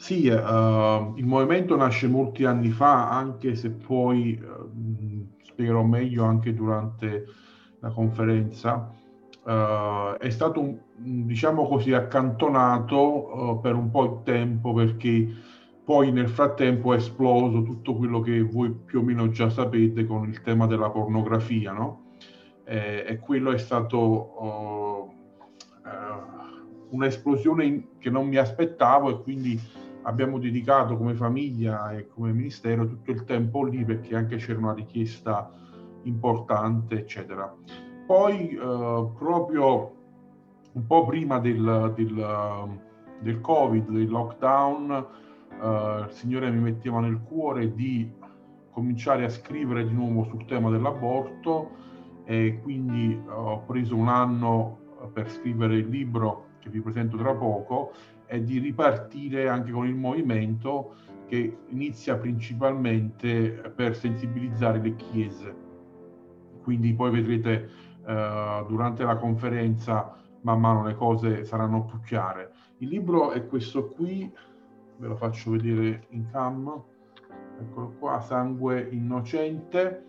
Sì, il movimento nasce molti anni fa, anche se poi spiegherò meglio anche durante la conferenza. È stato, diciamo così, accantonato per un po' il tempo, perché poi nel frattempo è esploso tutto quello che voi più o meno già sapete con il tema della pornografia, no? E quello è stato un'esplosione che non mi aspettavo, e quindi abbiamo dedicato come famiglia e come ministero tutto il tempo lì, perché anche c'era una richiesta importante, eccetera. Poi proprio un po' prima del Covid, del lockdown, il Signore mi metteva nel cuore di cominciare a scrivere di nuovo sul tema dell'aborto, e quindi ho preso un anno per scrivere il libro che vi presento tra poco, e di ripartire anche con il movimento, che inizia principalmente per sensibilizzare le chiese. Quindi poi vedrete durante la conferenza man mano le cose saranno più chiare. Il libro è questo qui, ve lo faccio vedere in cam, eccolo qua, Sangue innocente,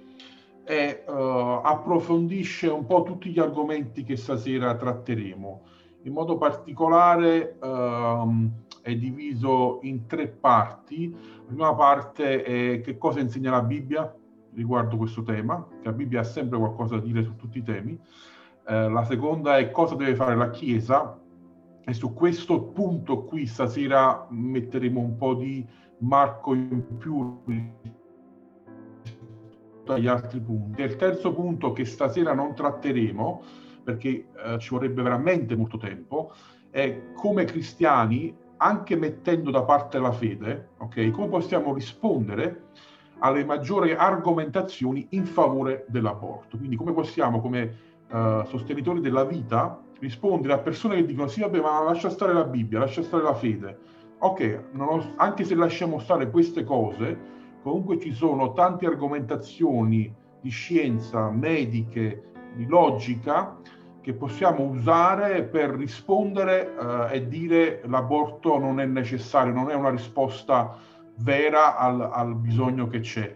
e approfondisce un po' tutti gli argomenti che stasera tratteremo. In modo particolare è diviso in tre parti. La prima parte è che cosa insegna la Bibbia riguardo questo tema, che la Bibbia ha sempre qualcosa da dire su tutti i temi. La seconda è cosa deve fare la Chiesa, e su questo punto qui stasera metteremo un po' di marco in più dagli altri punti. Il terzo punto, che stasera non tratteremo, perché ci vorrebbe veramente molto tempo, è come cristiani, anche mettendo da parte la fede, ok, come possiamo rispondere alle maggiori argomentazioni in favore dell'aborto. Quindi come possiamo, come sostenitori della vita, rispondere a persone che dicono sì, vabbè, ma lascia stare la Bibbia, lascia stare la fede. Ok, anche se lasciamo stare queste cose, comunque ci sono tante argomentazioni di scienza, mediche, di logica, che possiamo usare per rispondere e dire l'aborto non è necessario, non è una risposta vera al bisogno che c'è.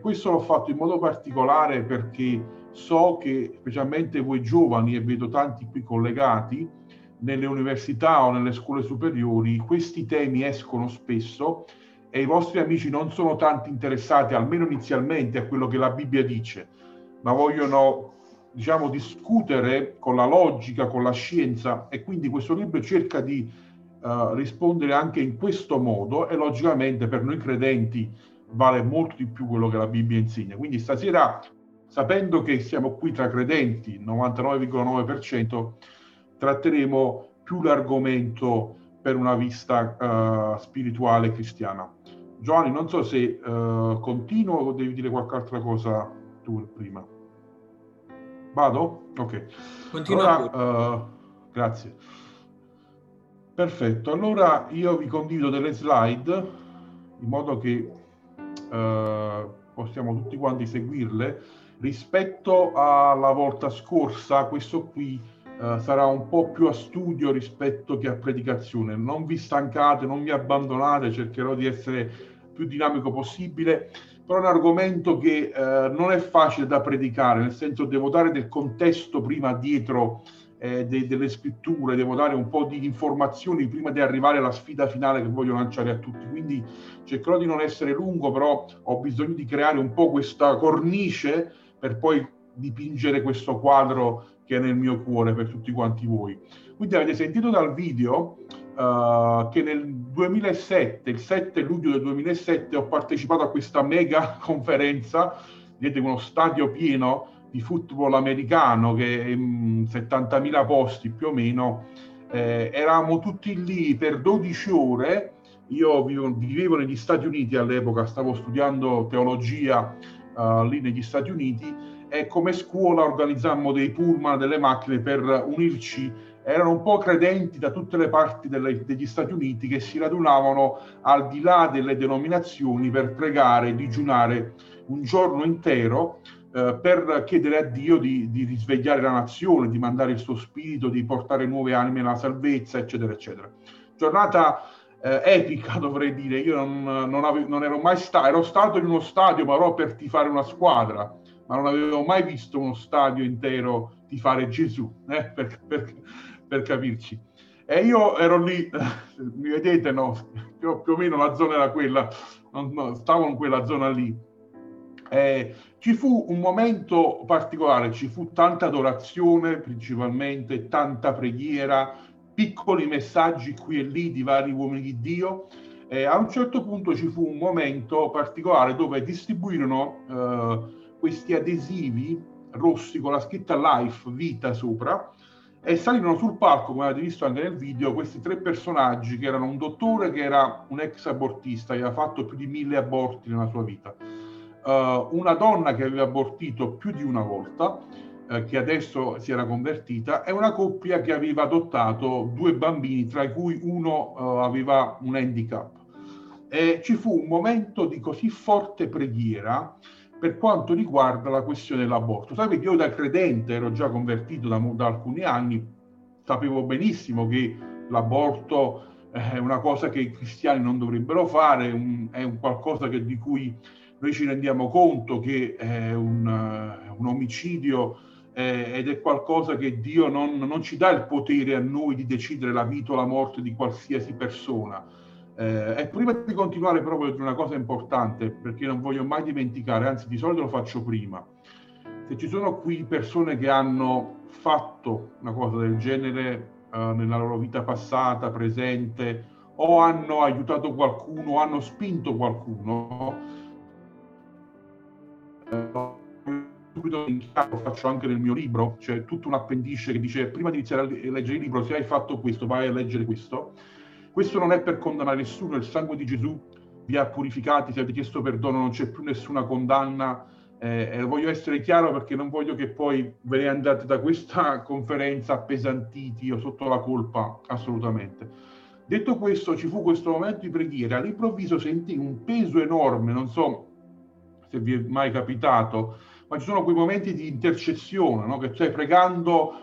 Questo l'ho fatto in modo particolare perché so che specialmente voi giovani, e vedo tanti qui collegati, nelle università o nelle scuole superiori questi temi escono spesso, e i vostri amici non sono tanti interessati, almeno inizialmente, a quello che la Bibbia dice, ma vogliono, diciamo, discutere con la logica, con la scienza, e quindi questo libro cerca di rispondere anche in questo modo, e logicamente per noi credenti vale molto di più quello che la Bibbia insegna. Quindi stasera, sapendo che siamo qui tra credenti, 99,9%, tratteremo più l'argomento per una vista spirituale cristiana. Giovanni, non so se continuo o devi dire qualche altra cosa tu prima. Vado? Ok. Continua. Allora, grazie. Perfetto. Allora io vi condivido delle slide in modo che possiamo tutti quanti seguirle. Rispetto alla volta scorsa, questo qui sarà un po' più a studio rispetto che a predicazione. Non vi stancate, non vi abbandonate, cercherò di essere più dinamico possibile. Però è un argomento che non è facile da predicare, nel senso devo dare del contesto prima dietro delle scritture, devo dare un po' di informazioni prima di arrivare alla sfida finale che voglio lanciare a tutti. Quindi cercherò di non essere lungo, però ho bisogno di creare un po' questa cornice per poi dipingere questo quadro che è nel mio cuore per tutti quanti voi. Quindi avete sentito dal video che nel 2007, il 7 luglio del 2007, ho partecipato a questa mega conferenza, vedete, uno stadio pieno di football americano, che 70.000 posti più o meno, eravamo tutti lì per 12 ore, io vivevo negli Stati Uniti all'epoca, stavo studiando teologia lì negli Stati Uniti, e come scuola organizzammo dei pullman, delle macchine per unirci. Erano un po' credenti da tutte le parti degli Stati Uniti che si radunavano al di là delle denominazioni per pregare, digiunare un giorno intero per chiedere a Dio di risvegliare la nazione, di mandare il suo spirito, di portare nuove anime alla salvezza, eccetera, eccetera. Giornata epica, dovrei dire. Io non ero mai stato, ero stato in uno stadio, ma ero per tifare una squadra, ma non avevo mai visto uno stadio intero tifare Gesù, per capirci. E io ero lì, mi vedete, no? Più o meno la zona era quella, stavo in quella zona lì. Ci fu un momento particolare, ci fu tanta adorazione principalmente, tanta preghiera, piccoli messaggi qui e lì di vari uomini di Dio. A un certo punto ci fu un momento particolare dove distribuirono questi adesivi rossi con la scritta Life, vita sopra, e salirono sul palco, come avete visto anche nel video, questi tre personaggi che erano un dottore che era un ex abortista, che aveva fatto più di 1000 aborti nella sua vita, una donna che aveva abortito più di una volta, che adesso si era convertita, e una coppia che aveva adottato 2 bambini, tra cui uno aveva un handicap. E ci fu un momento di così forte preghiera per quanto riguarda la questione dell'aborto. Sapete, io da credente ero già convertito da alcuni anni, sapevo benissimo che l'aborto è una cosa che i cristiani non dovrebbero fare, è un qualcosa di cui noi ci rendiamo conto che è un omicidio, ed è qualcosa che Dio non ci dà il potere a noi di decidere la vita o la morte di qualsiasi persona. E prima di continuare però voglio dire una cosa importante, perché non voglio mai dimenticare, anzi di solito lo faccio prima. Se ci sono qui persone che hanno fatto una cosa del genere nella loro vita passata, presente, o hanno aiutato qualcuno, o hanno spinto qualcuno, lo faccio anche nel mio libro, c'è tutto un appendice che dice: prima di iniziare a leggere il libro, se hai fatto questo, vai a leggere questo. Questo non è per condannare nessuno, il sangue di Gesù vi ha purificati, se avete chiesto perdono non c'è più nessuna condanna. Voglio essere chiaro, perché non voglio che poi ve ne andate da questa conferenza appesantiti o sotto la colpa, assolutamente. Detto questo, ci fu questo momento di preghiera, all'improvviso sentii un peso enorme, non so se vi è mai capitato, ma ci sono quei momenti di intercessione, no? Che stai pregando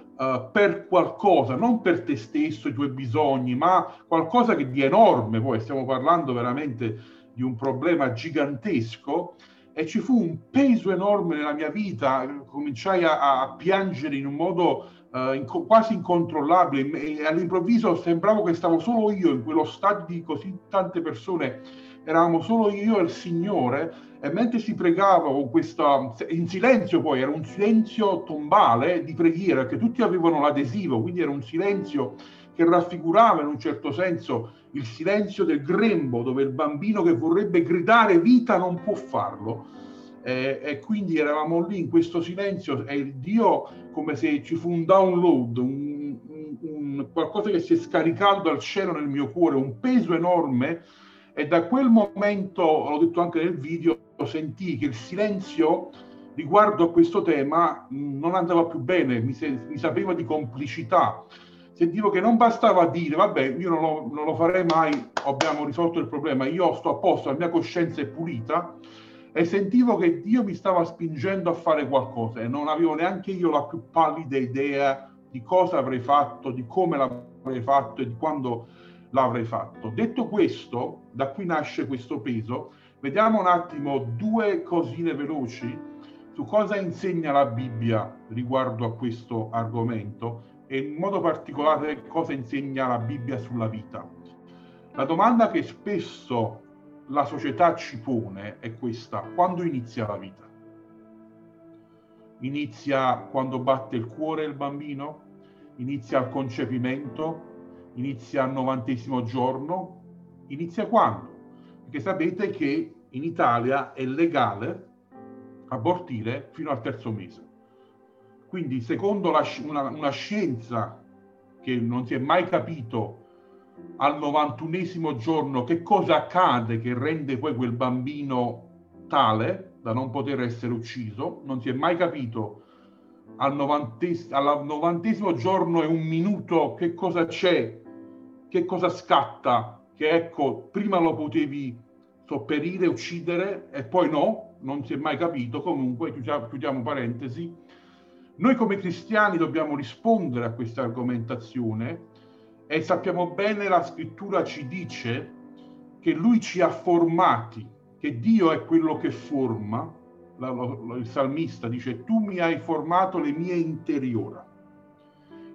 per qualcosa, non per te stesso, i tuoi bisogni, ma qualcosa che di enorme, poi stiamo parlando veramente di un problema gigantesco, e ci fu un peso enorme nella mia vita, cominciai a piangere in un modo quasi incontrollabile, e all'improvviso sembrava che stavo solo io in quello stadio di così tante persone. Eravamo solo io e il Signore, e mentre si pregava con questa, in silenzio, poi era un silenzio tombale di preghiera, che tutti avevano l'adesivo, quindi era un silenzio che raffigurava in un certo senso il silenzio del grembo, dove il bambino che vorrebbe gridare vita non può farlo, e quindi eravamo lì in questo silenzio, e il Dio, come se ci fu un download, un qualcosa che si è scaricato dal cielo nel mio cuore, un peso enorme. E da quel momento, l'ho detto anche nel video, sentii che il silenzio riguardo a questo tema non andava più bene, mi sapeva di complicità. Sentivo che non bastava dire, vabbè, io non lo farei mai, abbiamo risolto il problema, io sto a posto, la mia coscienza è pulita, e sentivo che Dio mi stava spingendo a fare qualcosa, e non avevo neanche io la più pallida idea di cosa avrei fatto, di come l'avrei fatto e di quando l'avrei fatto. Detto questo, da qui nasce questo peso. Vediamo un attimo 2 cosine veloci su cosa insegna la Bibbia riguardo a questo argomento, e in modo particolare cosa insegna la Bibbia sulla vita. La domanda che spesso la società ci pone è questa: quando inizia la vita? Inizia quando batte il cuore il bambino? Inizia al concepimento? Inizia al 90° giorno? Inizia quando? Perché sapete che in Italia è legale abortire fino al 3° mese. Quindi, secondo una scienza che non si è mai capito, al 91° giorno che cosa accade che rende poi quel bambino tale da non poter essere ucciso, non si è mai capito. Al 90° giorno e 1 minuto che cosa c'è, che cosa scatta, che ecco, prima lo potevi sopperire, uccidere, e poi no, non si è mai capito. Comunque, chiudiamo parentesi, noi come cristiani dobbiamo rispondere a questa argomentazione, E sappiamo bene, la scrittura ci dice che lui ci ha formati, che Dio è quello che forma. Il salmista dice: tu mi hai formato le mie interiora,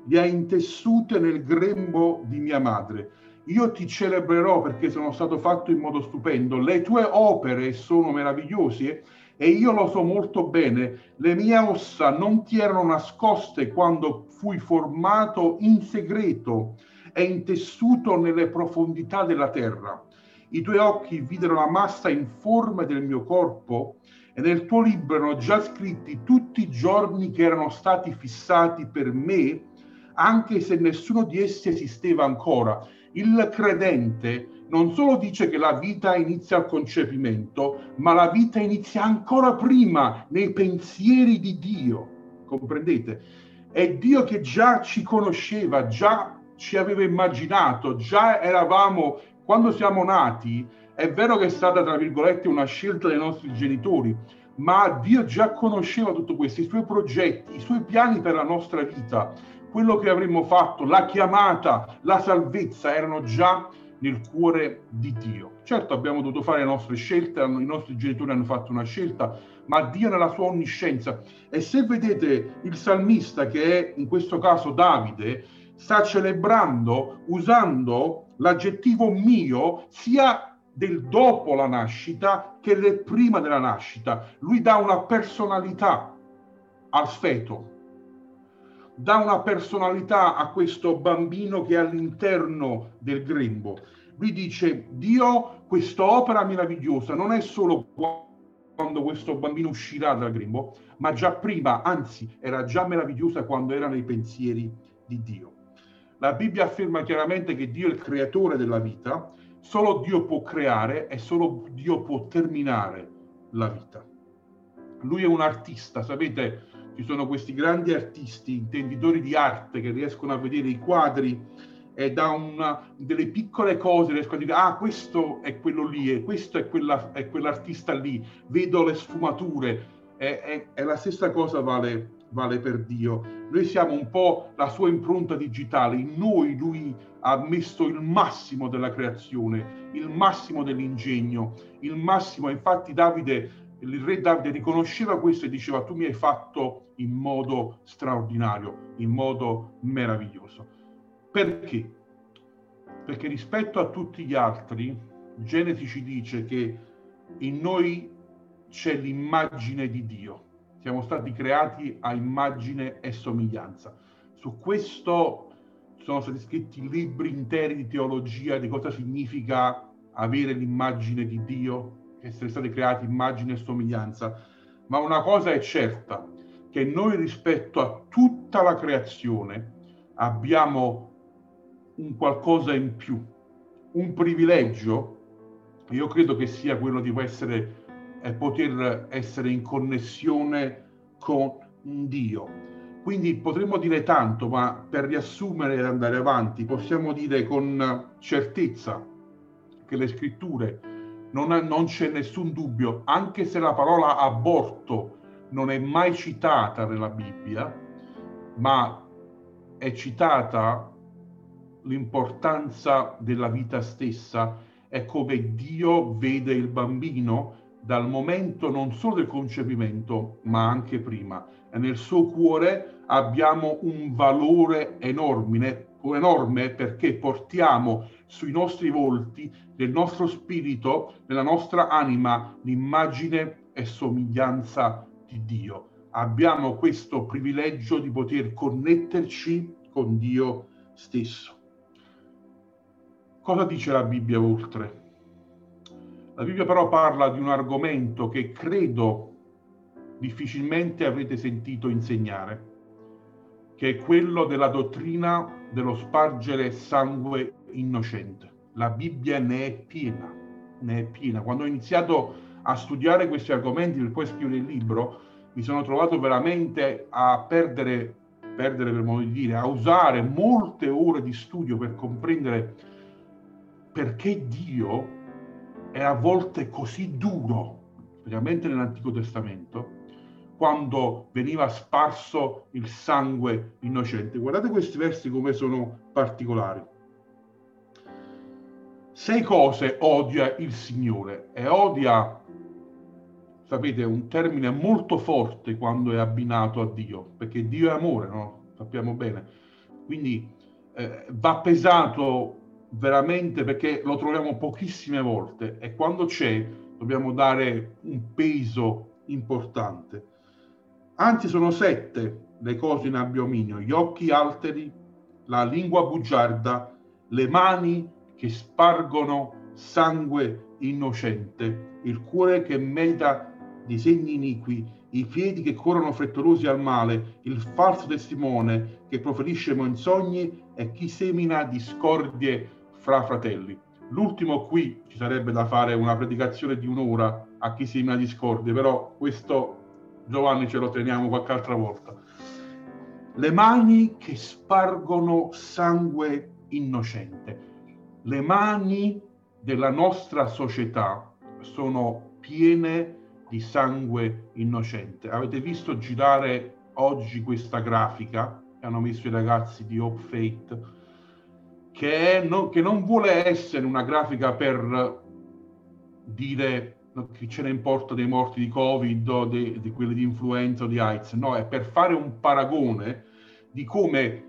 le hai intessute nel grembo di mia madre. Io ti celebrerò perché sono stato fatto in modo stupendo, le tue opere sono meravigliose e io lo so molto bene, le mie ossa non ti erano nascoste quando fui formato in segreto e intessuto nelle profondità della terra. I tuoi occhi videro la massa informe del mio corpo e nel tuo libro erano già scritti tutti i giorni che erano stati fissati per me, anche se nessuno di essi esisteva ancora. Il credente non solo dice che la vita inizia al concepimento, ma la vita inizia ancora prima, nei pensieri di Dio, comprendete? È Dio che già ci conosceva, già ci aveva immaginato, già eravamo, quando siamo nati. È vero che è stata, tra virgolette, una scelta dei nostri genitori, ma Dio già conosceva tutto questo, i suoi progetti, i suoi piani per la nostra vita, quello che avremmo fatto, la chiamata, la salvezza, erano già nel cuore di Dio. Certo, abbiamo dovuto fare le nostre scelte, i nostri genitori hanno fatto una scelta, ma Dio nella sua onniscienza. E se vedete il salmista, che è in questo caso Davide, sta celebrando usando l'aggettivo mio sia del dopo la nascita che del prima della nascita. Lui dà una personalità al feto, dà una personalità a questo bambino che è all'interno del grembo. Lui dice: Dio, quest'opera meravigliosa non è solo quando questo bambino uscirà dal grembo, ma già prima, anzi era già meravigliosa quando era nei pensieri di Dio. La Bibbia afferma chiaramente che Dio è il creatore della vita. Solo Dio può creare e solo Dio può terminare la vita. Lui è un artista, sapete, ci sono questi grandi artisti, intenditori di arte, che riescono a vedere i quadri e da delle piccole cose riescono a dire: ah, questo è quello lì, e questo è quell'artista lì, vedo le sfumature. E la stessa cosa vale per Dio. Noi siamo un po' la sua impronta digitale, in noi Lui ha messo il massimo della creazione, il massimo dell'ingegno, il massimo. Infatti Davide, il re Davide, riconosceva questo e diceva: tu mi hai fatto in modo straordinario, in modo meraviglioso. Perché? Perché rispetto a tutti gli altri, Genesi ci dice che in noi c'è l'immagine di Dio. Siamo stati creati a immagine e somiglianza. Su questo sono stati scritti libri interi di teologia, di cosa significa avere l'immagine di Dio, essere stati creati immagine e somiglianza. Ma una cosa è certa, che noi rispetto a tutta la creazione abbiamo un qualcosa in più, un privilegio, e io credo che sia quello di poter essere in connessione con Dio. Quindi potremmo dire tanto, ma per riassumere e andare avanti, possiamo dire con certezza che le scritture, non c'è nessun dubbio, anche se la parola aborto non è mai citata nella Bibbia, ma è citata l'importanza della vita stessa, è come Dio vede il bambino dal momento non solo del concepimento, ma anche prima. E nel suo cuore abbiamo un valore enorme, perché portiamo sui nostri volti, nel nostro spirito, nella nostra anima, l'immagine e somiglianza di Dio. Abbiamo questo privilegio di poter connetterci con Dio stesso. Cosa dice la Bibbia oltre? La Bibbia però parla di un argomento che credo difficilmente avrete sentito insegnare, che è quello della dottrina dello spargere sangue innocente. La Bibbia ne è piena. Quando ho iniziato a studiare questi argomenti per poi scrivere il libro, mi sono trovato veramente a perdere per modo di dire, a usare molte ore di studio per comprendere perché Dio è a volte così duro, specialmente nell'Antico Testamento, quando veniva sparso il sangue innocente. Guardate questi versi come sono particolari. 6 cose odia il Signore. E odia, sapete, è un termine molto forte quando è abbinato a Dio, perché Dio è amore, no? Sappiamo bene. Quindi va pesato veramente, perché lo troviamo pochissime volte, e quando c'è dobbiamo dare un peso importante. Anzi, sono 7 le cose in abominio: gli occhi alteri, la lingua bugiarda, le mani che spargono sangue innocente, il cuore che medita disegni iniqui, i piedi che corrono frettolosi al male, il falso testimone che proferisce menzogni e chi semina discordie fra fratelli. L'ultimo qui ci sarebbe da fare una predicazione di un'ora a chi semina discordie, però questo, Giovanni, ce lo teniamo qualche altra volta. Le mani che spargono sangue innocente. Le mani della nostra società sono piene di sangue innocente. Avete visto girare oggi questa grafica che hanno messo i ragazzi di Hope Faith, che non vuole essere una grafica per dire che ce ne importa dei morti di Covid o di quelli di influenza o di AIDS, no, è per fare un paragone di come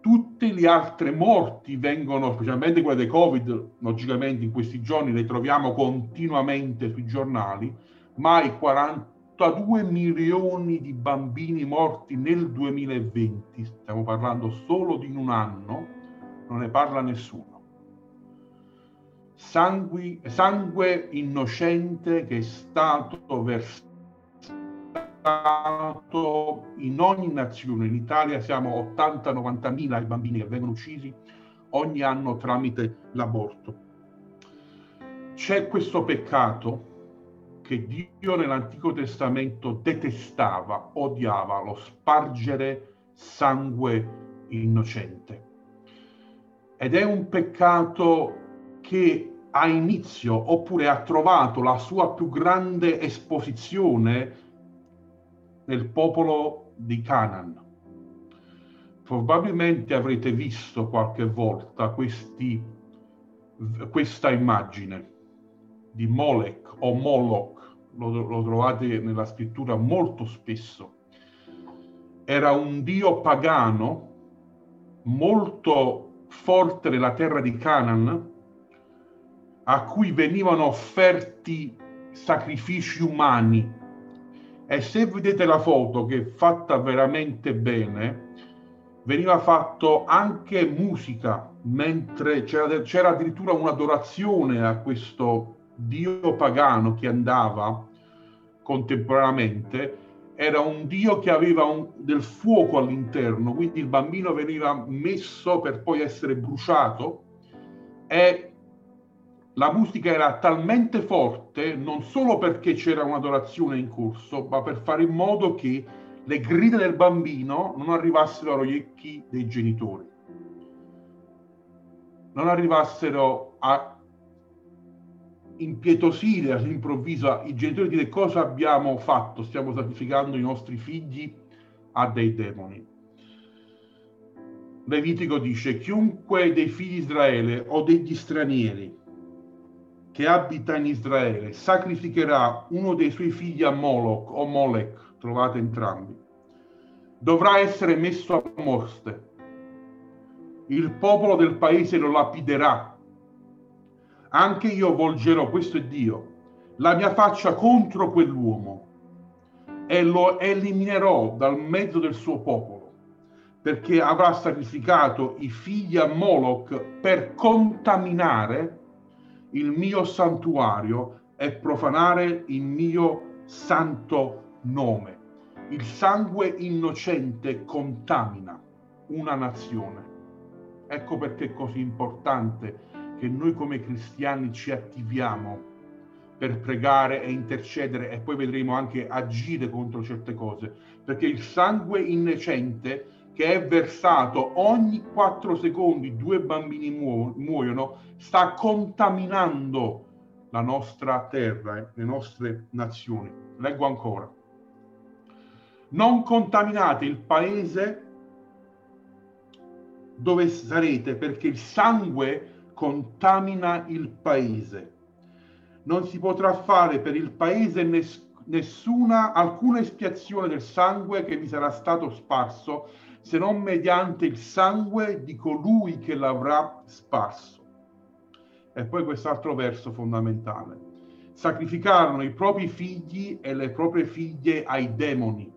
tutte le altre morti vengono, specialmente quelle dei Covid, logicamente in questi giorni le troviamo continuamente sui giornali, ma i 42 milioni di bambini morti nel 2020, stiamo parlando solo di un anno, non ne parla nessuno. Sangue innocente che è stato versato in ogni nazione. In Italia siamo 80-90 mila i bambini che vengono uccisi ogni anno tramite l'aborto. C'è questo peccato che Dio nell'Antico Testamento detestava, odiava, lo spargere sangue innocente. Ed è un peccato che ha inizio, oppure ha trovato la sua più grande esposizione nel popolo di Canaan. Probabilmente avrete visto qualche volta questa immagine di Molech o Moloch, lo trovate nella scrittura molto spesso. Era un dio pagano molto forte nella terra di Canaan, a cui venivano offerti sacrifici umani. E se vedete la foto, che è fatta veramente bene, veniva fatto anche musica, mentre c'era addirittura un'adorazione a questo dio pagano che andava contemporaneamente. Era un dio che aveva del fuoco all'interno, quindi il bambino veniva messo per poi essere bruciato, e la musica era talmente forte, non solo perché c'era un'adorazione in corso, ma per fare in modo che le grida del bambino non arrivassero agli orecchi dei genitori, non arrivassero a impietosire all'improvviso i genitori, dire: cosa abbiamo fatto? Stiamo sacrificando i nostri figli a dei demoni. Levitico dice: chiunque dei figli di Israele o degli stranieri che abita in Israele sacrificherà uno dei suoi figli a Moloch o Molech, trovate entrambi, dovrà essere messo a morte. Il popolo del paese lo lapiderà. Anche io volgerò, questo è Dio, la mia faccia contro quell'uomo e lo eliminerò dal mezzo del suo popolo, perché avrà sacrificato i figli a Moloch per contaminare il mio santuario è profanare il mio santo nome. Il sangue innocente contamina una nazione. Ecco perché è così importante che noi come cristiani ci attiviamo per pregare e intercedere, e poi vedremo anche agire contro certe cose, perché il sangue innocente che è versato ogni 4 secondi, 2 bambini muoiono, sta contaminando la nostra terra, le nostre nazioni. Leggo ancora: non contaminate il paese dove sarete, perché il sangue contamina il paese. Non si potrà fare per il paese alcuna espiazione del sangue che vi sarà stato sparso, se non mediante il sangue di colui che l'avrà sparso. E poi quest'altro verso fondamentale. Sacrificarono i propri figli e le proprie figlie ai demoni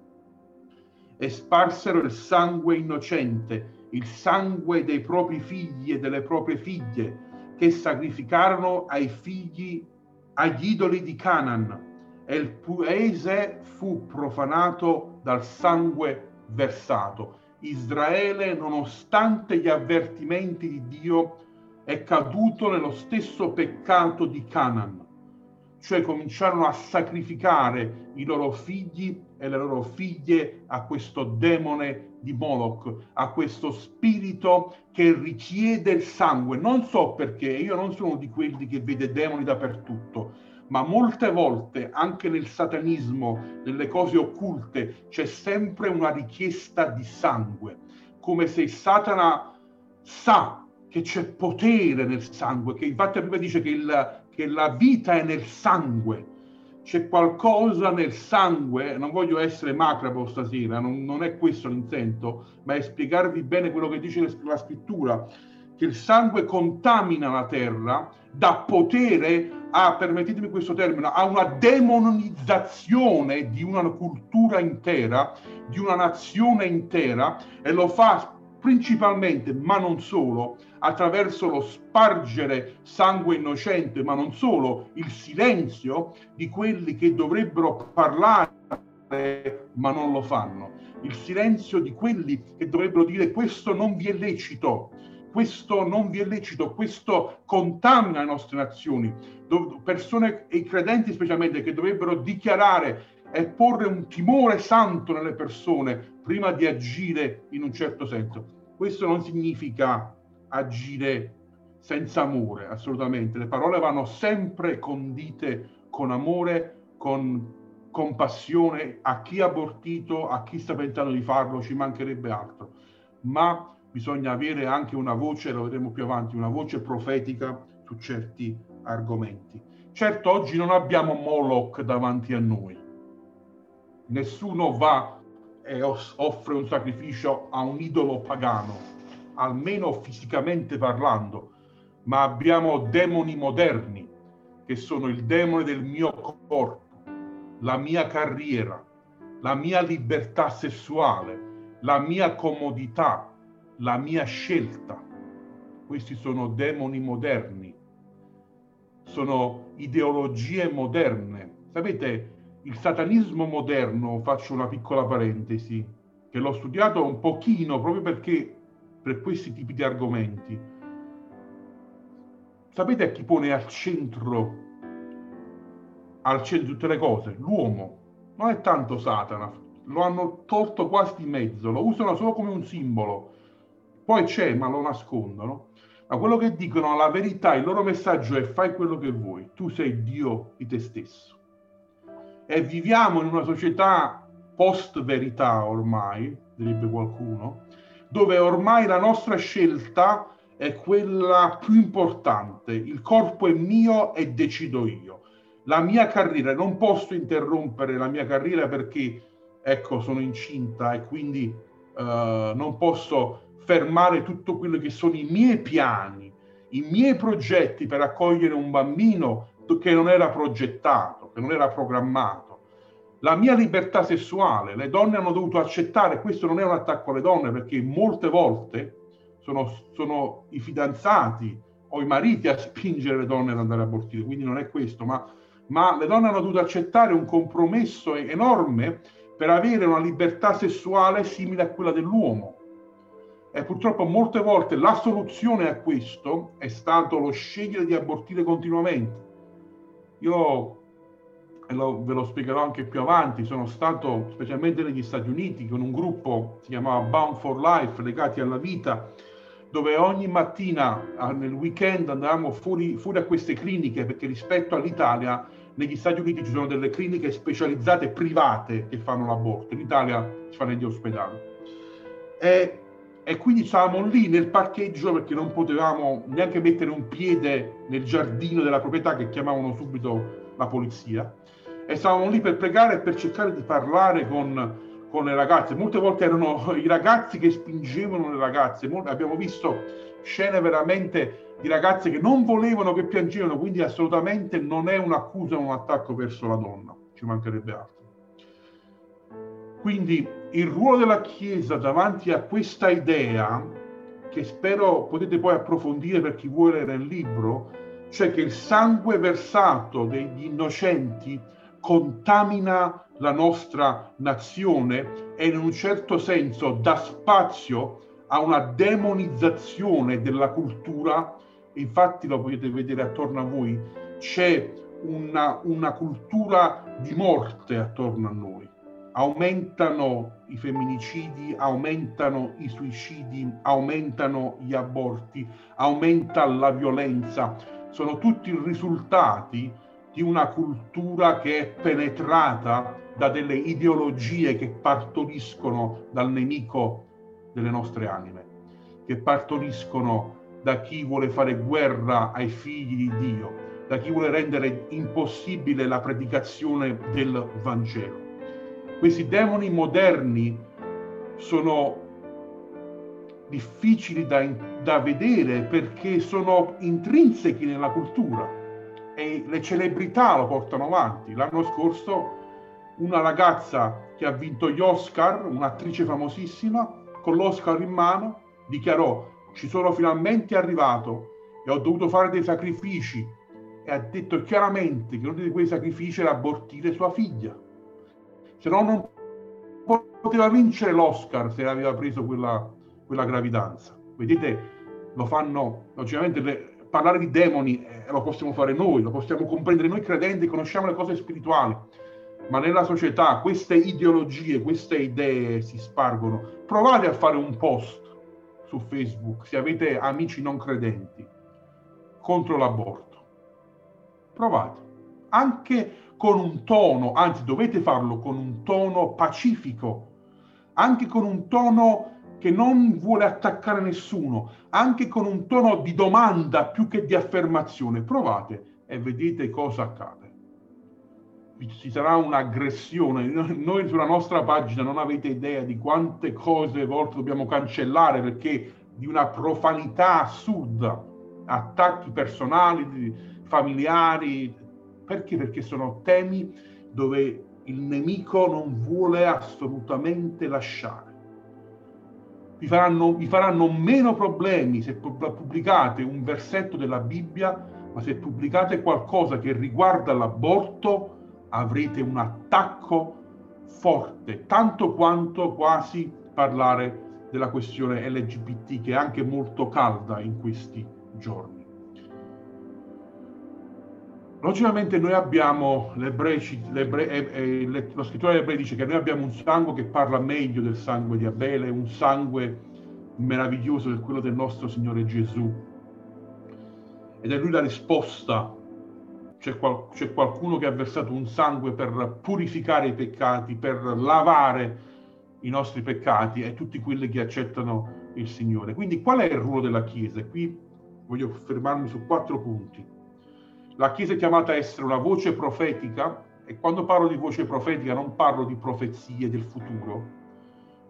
e sparsero il sangue innocente, il sangue dei propri figli e delle proprie figlie, che sacrificarono agli idoli di Canaan, e il paese fu profanato dal sangue versato. Israele, nonostante gli avvertimenti di Dio, è caduto nello stesso peccato di Canaan, cioè cominciarono a sacrificare i loro figli e le loro figlie a questo demone di Moloch, a questo spirito che richiede il sangue. Non so perché, io non sono di quelli che vede demoni dappertutto, ma molte volte anche nel satanismo, nelle cose occulte, c'è sempre una richiesta di sangue, come se Satana sa che c'è potere nel sangue, che infatti prima dice che la vita è nel sangue, c'è qualcosa nel sangue. Non voglio essere macabro stasera, non è questo l'intento, ma è spiegarvi bene quello che dice la scrittura, che il sangue contamina la terra, dà potere a, permettetemi questo termine, a una demonizzazione di una cultura intera, di una nazione intera, e lo fa principalmente, ma non solo, attraverso lo spargere sangue innocente, ma non solo, il silenzio di quelli che dovrebbero parlare, ma non lo fanno. Il silenzio di quelli che dovrebbero dire questo non vi è lecito, questo non vi è lecito, questo contamina le nostre nazioni. Persone e credenti specialmente che dovrebbero dichiarare e porre un timore santo nelle persone prima di agire in un certo senso. Questo non significa agire senza amore, assolutamente. Le parole vanno sempre condite con amore, con compassione a chi ha abortito, a chi sta pensando di farlo, ci mancherebbe altro. Ma bisogna avere anche una voce, lo vedremo più avanti, una voce profetica su certi argomenti. Certo, oggi non abbiamo Moloch davanti a noi. Nessuno va e offre un sacrificio a un idolo pagano, almeno fisicamente parlando, ma abbiamo demoni moderni, che sono il demone del mio corpo, la mia carriera, la mia libertà sessuale, la mia comodità, la mia scelta. Questi sono demoni moderni, sono ideologie moderne. Sapete, il satanismo moderno, faccio una piccola parentesi, che l'ho studiato un pochino proprio perché per questi tipi di argomenti. Sapete a chi pone al centro di tutte le cose? L'uomo. Non è tanto Satana, lo hanno tolto quasi di mezzo, lo usano solo come un simbolo. Poi c'è, ma lo nascondono. Ma quello che dicono, la verità, il loro messaggio è: fai quello che vuoi, tu sei Dio di te stesso. E viviamo in una società post-verità ormai, direbbe qualcuno, dove ormai la nostra scelta è quella più importante. Il corpo è mio e decido io. La mia carriera, non posso interrompere la mia carriera perché, ecco, sono incinta e quindi non posso fermare tutto quello che sono i miei piani, i miei progetti per accogliere un bambino che non era progettato, che non era programmato. La mia libertà sessuale, le donne hanno dovuto accettare, questo non è un attacco alle donne, perché molte volte sono i fidanzati o i mariti a spingere le donne ad andare a abortire, quindi non è questo, ma le donne hanno dovuto accettare un compromesso enorme per avere una libertà sessuale simile a quella dell'uomo. E purtroppo molte volte la soluzione a questo è stato lo scegliere di abortire continuamente. Io ve lo spiegherò anche più avanti, sono stato specialmente negli Stati Uniti con un gruppo, si chiamava Bound for Life, legati alla vita, dove ogni mattina nel weekend andavamo fuori a queste cliniche, perché rispetto all'Italia negli Stati Uniti ci sono delle cliniche specializzate private che fanno l'aborto, in Italia si fa negli ospedali. E e quindi stavamo lì nel parcheggio perché non potevamo neanche mettere un piede nel giardino della proprietà, che chiamavano subito la polizia, e stavamo lì per pregare e per cercare di parlare con le ragazze. Molte volte erano i ragazzi che spingevano le ragazze, abbiamo visto scene veramente di ragazze che non volevano, che piangevano, quindi assolutamente non è un'accusa, un attacco verso la donna, ci mancherebbe altro. Quindi il ruolo della Chiesa davanti a questa idea, che spero potete poi approfondire per chi vuole leggere il libro, cioè che il sangue versato degli innocenti contamina la nostra nazione e in un certo senso dà spazio a una demonizzazione della cultura. Infatti lo potete vedere attorno a voi, c'è una cultura di morte attorno a noi. Aumentano i femminicidi, aumentano i suicidi, aumentano gli aborti, aumenta la violenza. Sono tutti i risultati di una cultura che è penetrata da delle ideologie che partoriscono dal nemico delle nostre anime, che partoriscono da chi vuole fare guerra ai figli di Dio, da chi vuole rendere impossibile la predicazione del Vangelo. Questi demoni moderni sono difficili da vedere perché sono intrinsechi nella cultura e le celebrità lo portano avanti. L'anno scorso una ragazza che ha vinto gli Oscar, un'attrice famosissima, con l'Oscar in mano dichiarò: ci sono finalmente arrivato e ho dovuto fare dei sacrifici, e ha detto chiaramente che uno di quei sacrifici era abortire sua figlia. Se no non poteva vincere l'Oscar se aveva preso quella gravidanza. Vedete, lo fanno, logicamente parlare di demoni lo possiamo fare noi, lo possiamo comprendere noi credenti, conosciamo le cose spirituali, ma nella società queste ideologie, queste idee si spargono. Provate a fare un post su Facebook, se avete amici non credenti, contro l'aborto. Provate. Anche con un tono, anzi dovete farlo con un tono pacifico, anche con un tono che non vuole attaccare nessuno, anche con un tono di domanda più che di affermazione. Provate e vedete cosa accade. Ci sarà un'aggressione. Noi sulla nostra pagina non avete idea di quante cose a volte dobbiamo cancellare perché di una profanità assurda, attacchi personali, familiari. Perché? Perché sono temi dove il nemico non vuole assolutamente lasciare. Vi faranno meno problemi se pubblicate un versetto della Bibbia, ma se pubblicate qualcosa che riguarda l'aborto avrete un attacco forte, tanto quanto quasi parlare della questione LGBT, che è anche molto calda in questi giorni. Logicamente noi abbiamo, lo scrittore ebrei dice che noi abbiamo un sangue che parla meglio del sangue di Abele, un sangue meraviglioso che è quello del nostro Signore Gesù. Ed è lui la risposta. C'è qualcuno che ha versato un sangue per purificare i peccati, per lavare i nostri peccati e tutti quelli che accettano il Signore. Quindi qual è il ruolo della Chiesa? E qui voglio fermarmi su 4 punti. La Chiesa è chiamata a essere una voce profetica, e quando parlo di voce profetica non parlo di profezie del futuro,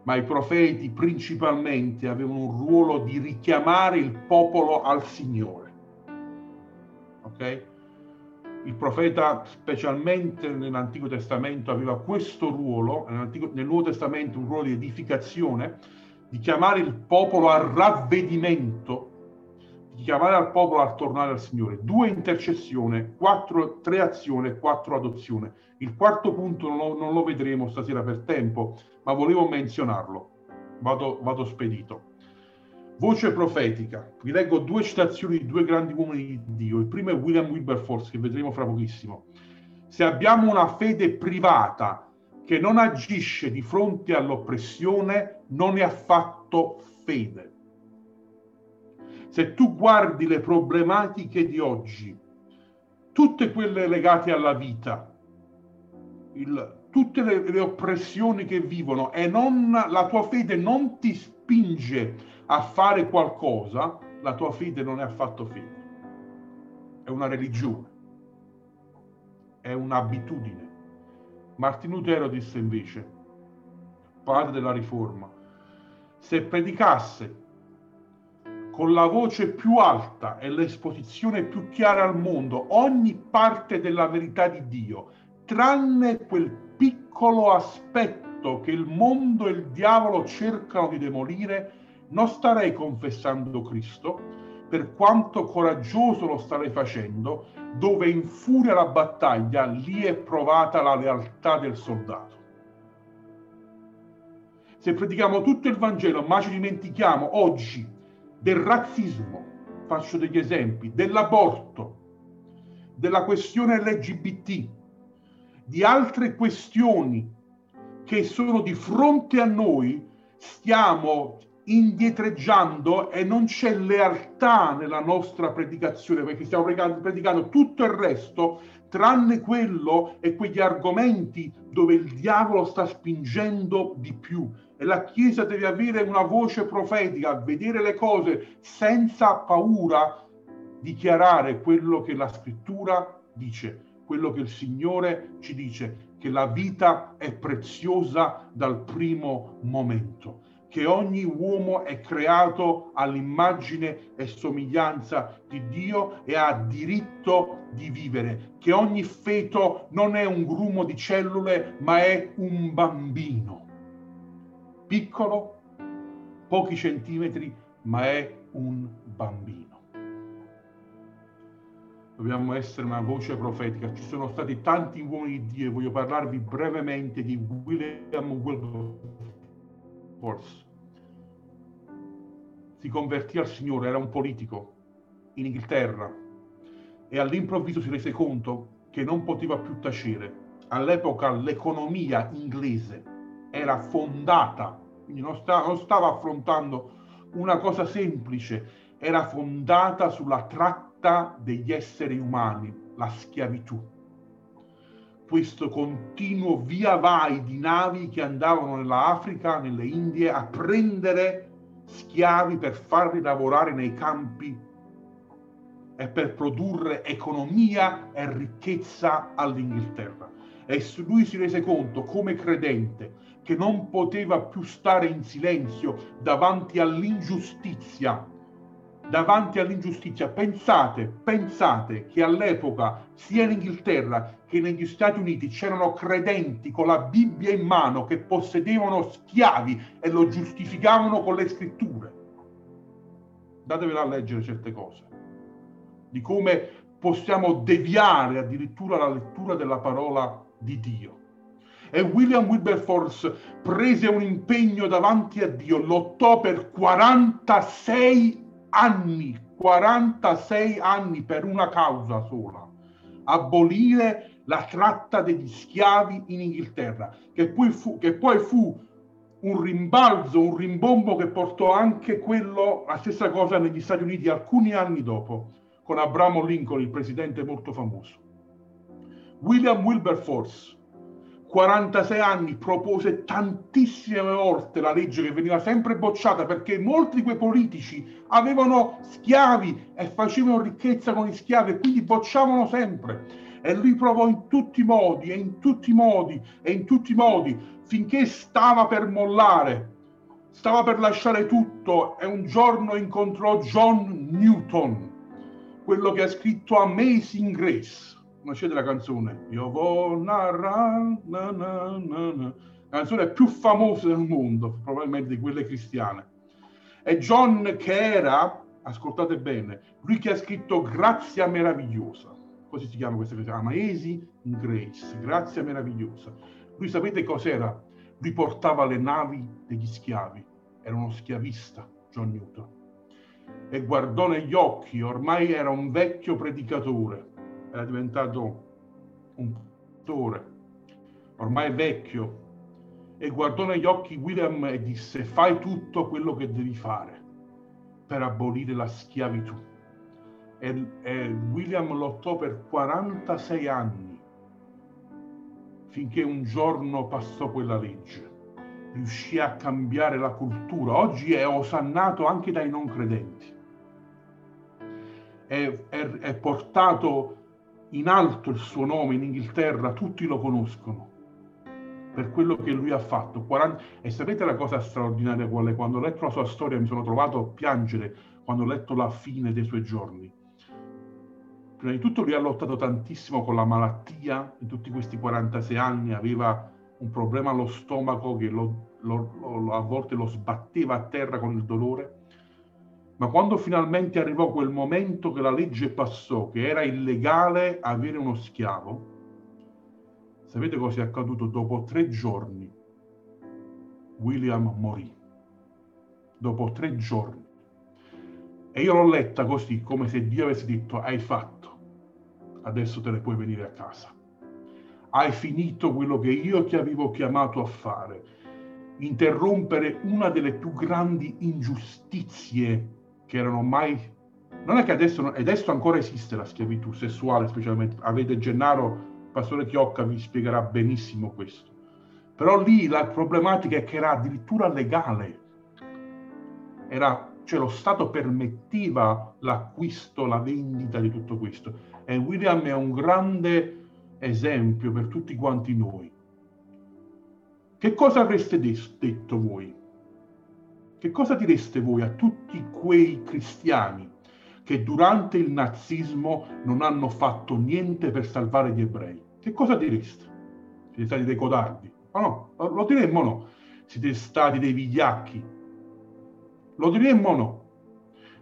ma i profeti principalmente avevano un ruolo di richiamare il popolo al Signore. Ok? Il profeta, specialmente nell'Antico Testamento, aveva questo ruolo, nel Nuovo Testamento un ruolo di edificazione, di chiamare il popolo al ravvedimento, di chiamare al popolo a tornare al Signore. 2 intercessione, 4 azione, 4 adozione. Il quarto punto non lo vedremo stasera per tempo, ma volevo menzionarlo. Vado spedito. Voce profetica. Vi leggo 2 citazioni di 2 grandi uomini di Dio. Il primo è William Wilberforce, che vedremo fra pochissimo. Se abbiamo una fede privata che non agisce di fronte all'oppressione, non è affatto fede. Se tu guardi le problematiche di oggi, tutte quelle legate alla vita, il tutte le oppressioni che vivono e non, la tua fede non ti spinge a fare qualcosa, la tua fede non è affatto fede. È una religione, è un'abitudine. Martin Lutero disse invece, padre della Riforma, se predicasse con la voce più alta e l'esposizione più chiara al mondo ogni parte della verità di Dio, tranne quel piccolo aspetto che il mondo e il diavolo cercano di demolire, non starei confessando Cristo, per quanto coraggioso lo starei facendo, dove infuria la battaglia, lì è provata la lealtà del soldato. Se predichiamo tutto il Vangelo, ma ci dimentichiamo oggi del razzismo, faccio degli esempi, dell'aborto, della questione LGBT, di altre questioni che sono di fronte a noi, stiamo indietreggiando e non c'è lealtà nella nostra predicazione, perché stiamo predicando tutto il resto tranne quello e quegli argomenti dove il diavolo sta spingendo di più. E la Chiesa deve avere una voce profetica, vedere le cose senza paura, dichiarare quello che la Scrittura dice, quello che il Signore ci dice, che la vita è preziosa dal primo momento, che ogni uomo è creato all'immagine e somiglianza di Dio e ha diritto di vivere, che ogni feto non è un grumo di cellule, ma è un bambino, piccolo, pochi centimetri, ma è un bambino. Dobbiamo essere una voce profetica. Ci sono stati tanti uomini di Dio, e voglio parlarvi brevemente di William Wilberforce. Si convertì al Signore, era un politico in Inghilterra e all'improvviso si rese conto che non poteva più tacere. All'epoca l'economia inglese era fondata, quindi non stava affrontando una cosa semplice, era fondata sulla tratta degli esseri umani, la schiavitù. Questo continuo via vai di navi che andavano nell'Africa, nelle Indie, a prendere schiavi per farli lavorare nei campi e per produrre economia e ricchezza all'Inghilterra. E lui si rese conto, come credente, che non poteva più stare in silenzio davanti all'ingiustizia. Davanti all'ingiustizia. Pensate che all'epoca, sia in Inghilterra che negli Stati Uniti, c'erano credenti con la Bibbia in mano che possedevano schiavi e lo giustificavano con le scritture. Datevela a leggere certe cose, di come possiamo deviare addirittura la lettura della parola di Dio. E William Wilberforce prese un impegno davanti a Dio, lottò per 46 anni per una causa sola: abolire la tratta degli schiavi in Inghilterra, che poi fu un rimbalzo, un rimbombo che portò anche la stessa cosa negli Stati Uniti alcuni anni dopo, con Abraham Lincoln, il presidente molto famoso. William Wilberforce, 46 anni, propose tantissime volte la legge che veniva sempre bocciata, perché molti di quei politici avevano schiavi e facevano ricchezza con gli schiavi e quindi bocciavano sempre. E lui provò in tutti i modi, finché stava per mollare, stava per lasciare tutto, e un giorno incontrò John Newton, quello che ha scritto Amazing Grace. Conoscete la canzone? Io voglio narrare, la canzone più famosa del mondo, probabilmente di quelle cristiane. E John, che era, ascoltate bene, lui che ha scritto Grazia Meravigliosa, così si chiama questa canzone, Amazing Grace, Grazia Meravigliosa. Lui, sapete cos'era? Lui portava le navi degli schiavi, era uno schiavista, John Newton, e guardò negli occhi, ormai era un vecchio predicatore, era diventato un pastore, ormai vecchio, e guardò negli occhi William e disse: fai tutto quello che devi fare per abolire la schiavitù. E William lottò per 46 anni, finché un giorno passò quella legge. Riuscì a cambiare la cultura. Oggi è osannato anche dai non credenti. È portato in alto il suo nome in Inghilterra, tutti lo conoscono per quello che lui ha fatto. E sapete la cosa straordinaria qual è? Quando ho letto la sua storia mi sono trovato a piangere quando ho letto la fine dei suoi giorni. Prima di tutto lui ha lottato tantissimo con la malattia, in tutti questi 46 anni aveva un problema allo stomaco che a volte lo sbatteva a terra con il dolore, ma quando finalmente arrivò quel momento che la legge passò, che era illegale avere uno schiavo, sapete cosa è accaduto? Dopo 3 giorni William morì. Dopo 3 giorni. E io l'ho letta così, come se Dio avesse detto: hai fatto, adesso te ne puoi venire a casa. Hai finito quello che io ti avevo chiamato a fare, interrompere una delle più grandi ingiustizie che erano mai... Non è che adesso ancora esiste la schiavitù sessuale, specialmente. Avete Gennaro, Pastore Chiocca vi spiegherà benissimo questo. Però lì la problematica è che era addirittura legale. Cioè lo Stato permetteva l'acquisto, la vendita di tutto questo. E William è un grande... esempio per tutti quanti noi. Che cosa avreste detto voi? Che cosa direste voi a tutti quei cristiani che durante il nazismo non hanno fatto niente per salvare gli ebrei? Che cosa direste? Siete stati dei codardi? Ma no, lo diremmo o no? Siete stati dei vigliacchi? Lo diremmo o no?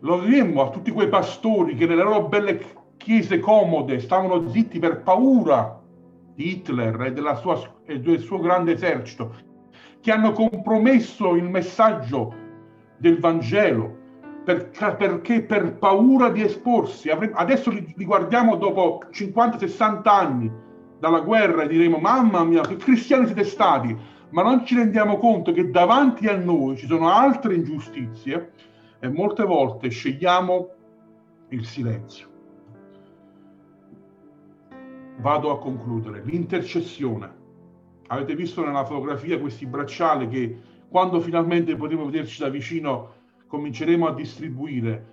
Lo diremmo a tutti quei pastori che nelle loro belle chiese comode stavano zitti per paura di Hitler e del suo grande esercito, che hanno compromesso il messaggio del Vangelo perché per paura di esporsi. Adesso li guardiamo dopo 50-60 anni dalla guerra e diremo: mamma mia, che cristiani siete stati! Ma non ci rendiamo conto che davanti a noi ci sono altre ingiustizie e molte volte scegliamo il silenzio. Vado a concludere. L'intercessione. Avete visto nella fotografia questi bracciali che, quando finalmente potremo vederci da vicino, cominceremo a distribuire.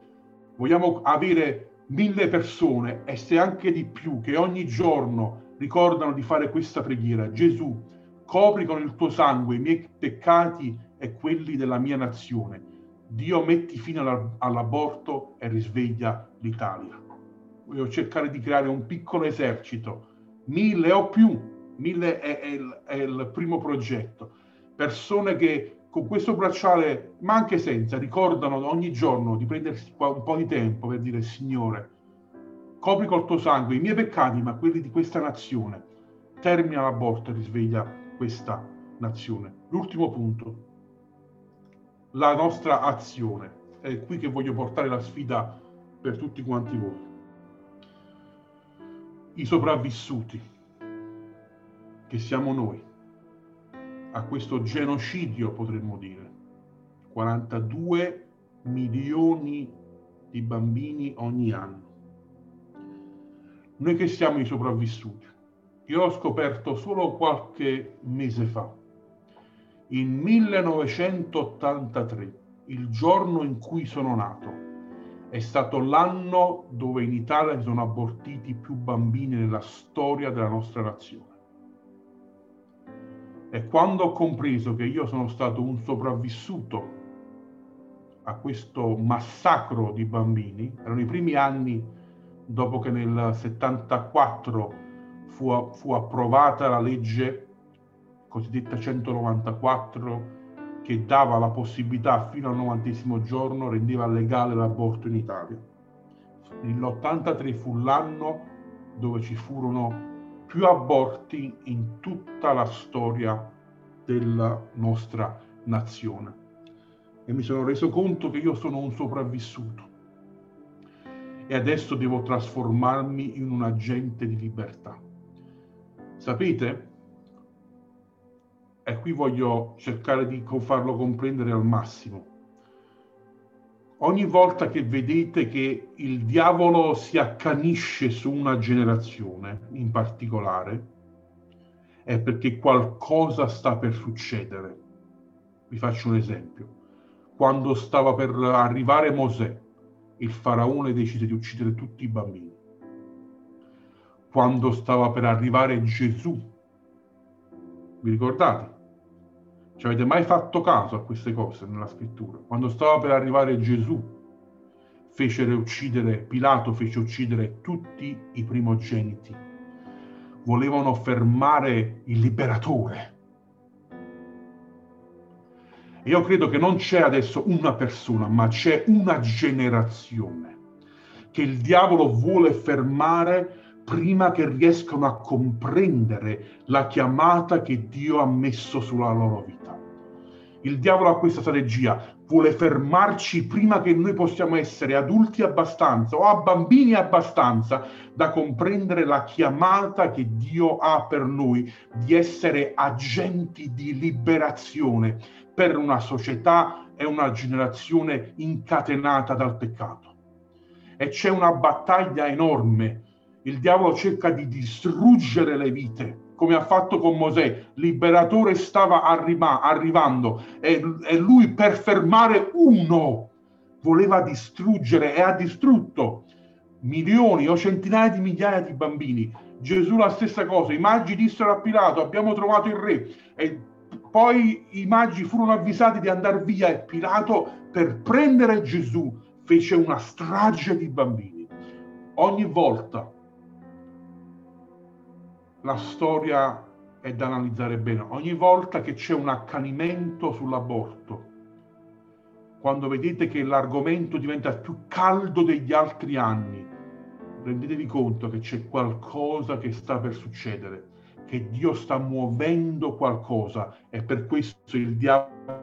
Vogliamo avere 1000 persone, e se anche di più, che ogni giorno ricordano di fare questa preghiera: Gesù, copri con il tuo sangue i miei peccati e quelli della mia nazione. Dio, metti fine all'aborto e risveglia l'Italia. Voglio cercare di creare un piccolo esercito, 1000 o più, 1000 è il primo progetto. Persone che con questo bracciale, ma anche senza, ricordano ogni giorno di prendersi un po' di tempo per dire: Signore, copri col tuo sangue i miei peccati, ma quelli di questa nazione. Termina l'aborto e risveglia questa nazione. L'ultimo punto, la nostra azione. È qui che voglio portare la sfida per tutti quanti voi. I sopravvissuti, che siamo noi, a questo genocidio potremmo dire, 42 milioni di bambini ogni anno. Noi che siamo i sopravvissuti. Io ho scoperto solo qualche mese fa, in 1983, il giorno in cui sono nato, è stato l'anno dove in Italia si sono abortiti più bambini nella storia della nostra nazione. E quando ho compreso che io sono stato un sopravvissuto a questo massacro di bambini, erano i primi anni dopo che nel 74 fu approvata la legge cosiddetta 194, che dava la possibilità fino al 90° giorno, rendeva legale l'aborto in Italia. L'83 fu l'anno dove ci furono più aborti in tutta la storia della nostra nazione. E mi sono reso conto che io sono un sopravvissuto. E adesso devo trasformarmi in un agente di libertà. Sapete? E qui voglio cercare di farlo comprendere al massimo. Ogni volta che vedete che il diavolo si accanisce su una generazione in particolare, è perché qualcosa sta per succedere. Vi faccio un esempio. Quando stava per arrivare Mosè, il faraone decise di uccidere tutti i bambini. Quando stava per arrivare Gesù, vi ricordate? Ci avete mai fatto caso a queste cose nella scrittura? Quando stava per arrivare Gesù, Pilato fece uccidere tutti i primogeniti. Volevano fermare il liberatore. E io credo che non c'è adesso una persona, ma c'è una generazione che il diavolo vuole fermare prima che riescano a comprendere la chiamata che Dio ha messo sulla loro vita. Il diavolo ha questa strategia, vuole fermarci prima che noi possiamo essere adulti abbastanza o bambini abbastanza da comprendere la chiamata che Dio ha per noi di essere agenti di liberazione per una società e una generazione incatenata dal peccato. E c'è una battaglia enorme. Il diavolo cerca di distruggere le vite, come ha fatto con Mosè. Liberatore stava arrivando e lui per fermare uno voleva distruggere e ha distrutto milioni o centinaia di migliaia di bambini. Gesù la stessa cosa, i magi dissero a Pilato: abbiamo trovato il re. E poi i magi furono avvisati di andare via e Pilato, per prendere Gesù, fece una strage di bambini. Ogni volta la storia è da analizzare bene. Ogni volta che c'è un accanimento sull'aborto, quando vedete che l'argomento diventa più caldo degli altri anni, rendetevi conto che c'è qualcosa che sta per succedere, che Dio sta muovendo qualcosa, e per questo il diavolo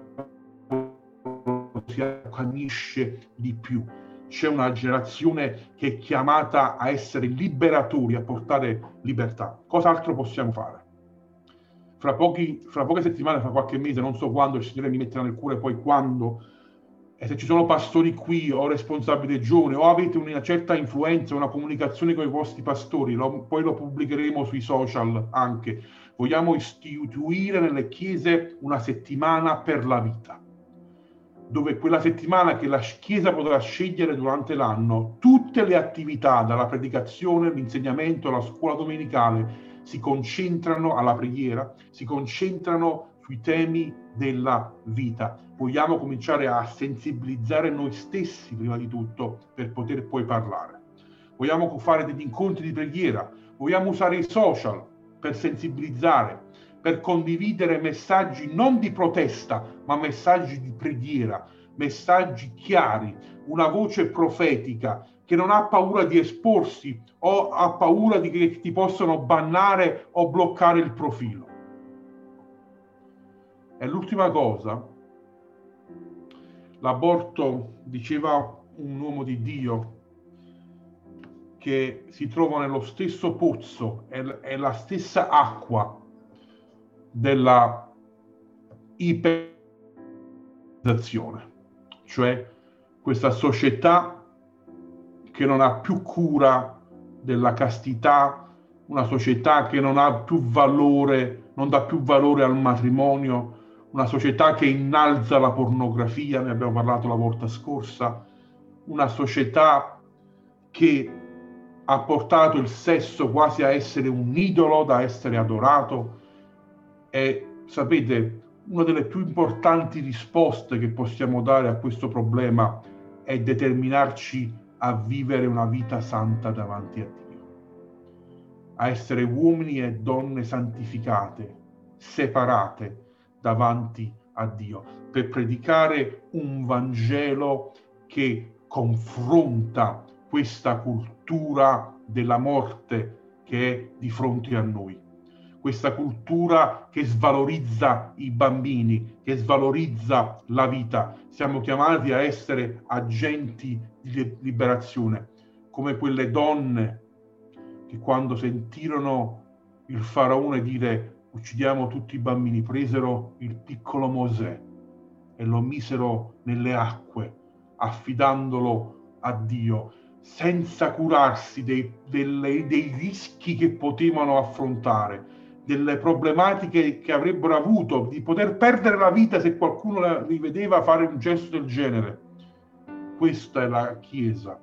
si accanisce di più. C'è una generazione che è chiamata a essere liberatori, a portare libertà. Cos'altro possiamo fare? Fra poche settimane, fra qualche mese, non so quando, il Signore mi metterà nel cuore poi quando, e se ci sono pastori qui o responsabili giovani o avete una certa influenza, una comunicazione con i vostri pastori, poi lo pubblicheremo sui social anche. Vogliamo istituire nelle chiese una settimana per la vita, dove quella settimana che la Chiesa potrà scegliere durante l'anno, tutte le attività, dalla predicazione, l'insegnamento, la scuola domenicale, si concentrano alla preghiera, si concentrano sui temi della vita. Vogliamo cominciare a sensibilizzare noi stessi prima di tutto per poter poi parlare. Vogliamo fare degli incontri di preghiera, vogliamo usare i social per sensibilizzare, per condividere messaggi non di protesta, ma messaggi di preghiera, messaggi chiari, una voce profetica che non ha paura di esporsi o ha paura di che ti possano bannare o bloccare il profilo. E l'ultima cosa, l'aborto, diceva un uomo di Dio, che si trova nello stesso pozzo, è la stessa acqua della iperizzazione, cioè questa società che non ha più cura della castità, una società che non ha più valore, non dà più valore al matrimonio, una società che innalza la pornografia, ne abbiamo parlato la volta scorsa, una società che ha portato il sesso quasi a essere un idolo da essere adorato. E sapete, una delle più importanti risposte che possiamo dare a questo problema è determinarci a vivere una vita santa davanti a Dio, a essere uomini e donne santificate, separate davanti a Dio, per predicare un Vangelo che confronta questa cultura della morte che è di fronte a noi. Questa cultura che svalorizza i bambini, che svalorizza la vita. Siamo chiamati a essere agenti di liberazione, come quelle donne che quando sentirono il faraone dire uccidiamo tutti i bambini, presero il piccolo Mosè e lo misero nelle acque, affidandolo a Dio, senza curarsi dei rischi che potevano affrontare, delle problematiche che avrebbero avuto, di poter perdere la vita se qualcuno la rivedeva fare un gesto del genere. Questa è la Chiesa.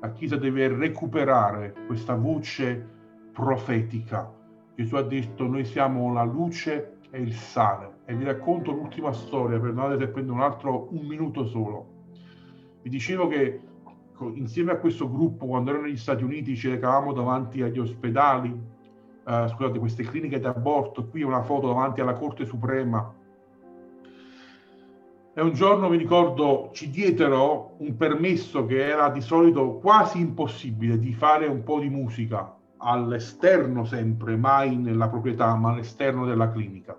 La Chiesa deve recuperare questa voce profetica. Gesù ha detto: noi siamo la luce e il sale. E vi racconto l'ultima storia, perdonate se prendo un minuto solo. Vi dicevo che insieme a questo gruppo, quando ero negli Stati Uniti, ci recavamo davanti agli ospedali, scusate, queste cliniche d'aborto. Qui una foto davanti alla Corte Suprema. E un giorno, mi ricordo, ci diedero un permesso che era di solito quasi impossibile, di fare un po' di musica all'esterno, sempre, mai nella proprietà, ma all'esterno della clinica.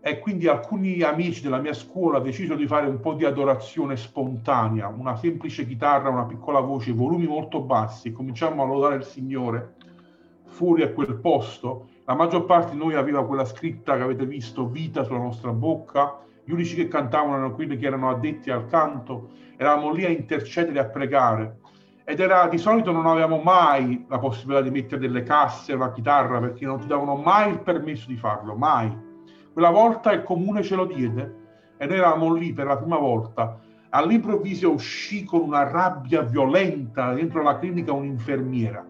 E quindi alcuni amici della mia scuola decisero di fare un po' di adorazione spontanea, una semplice chitarra, una piccola voce, volumi molto bassi, e cominciamo a lodare il Signore fuori a quel posto. La maggior parte di noi aveva quella scritta che avete visto, vita, sulla nostra bocca. Gli unici che cantavano erano quelli che erano addetti al canto. Eravamo lì a intercedere, a pregare, ed era, di solito non avevamo mai la possibilità di mettere delle casse, una chitarra, perché non ti davano mai il permesso di farlo, mai. Quella volta il comune ce lo diede e noi eravamo lì per la prima volta. All'improvviso uscì con una rabbia violenta dentro la clinica un'infermiera.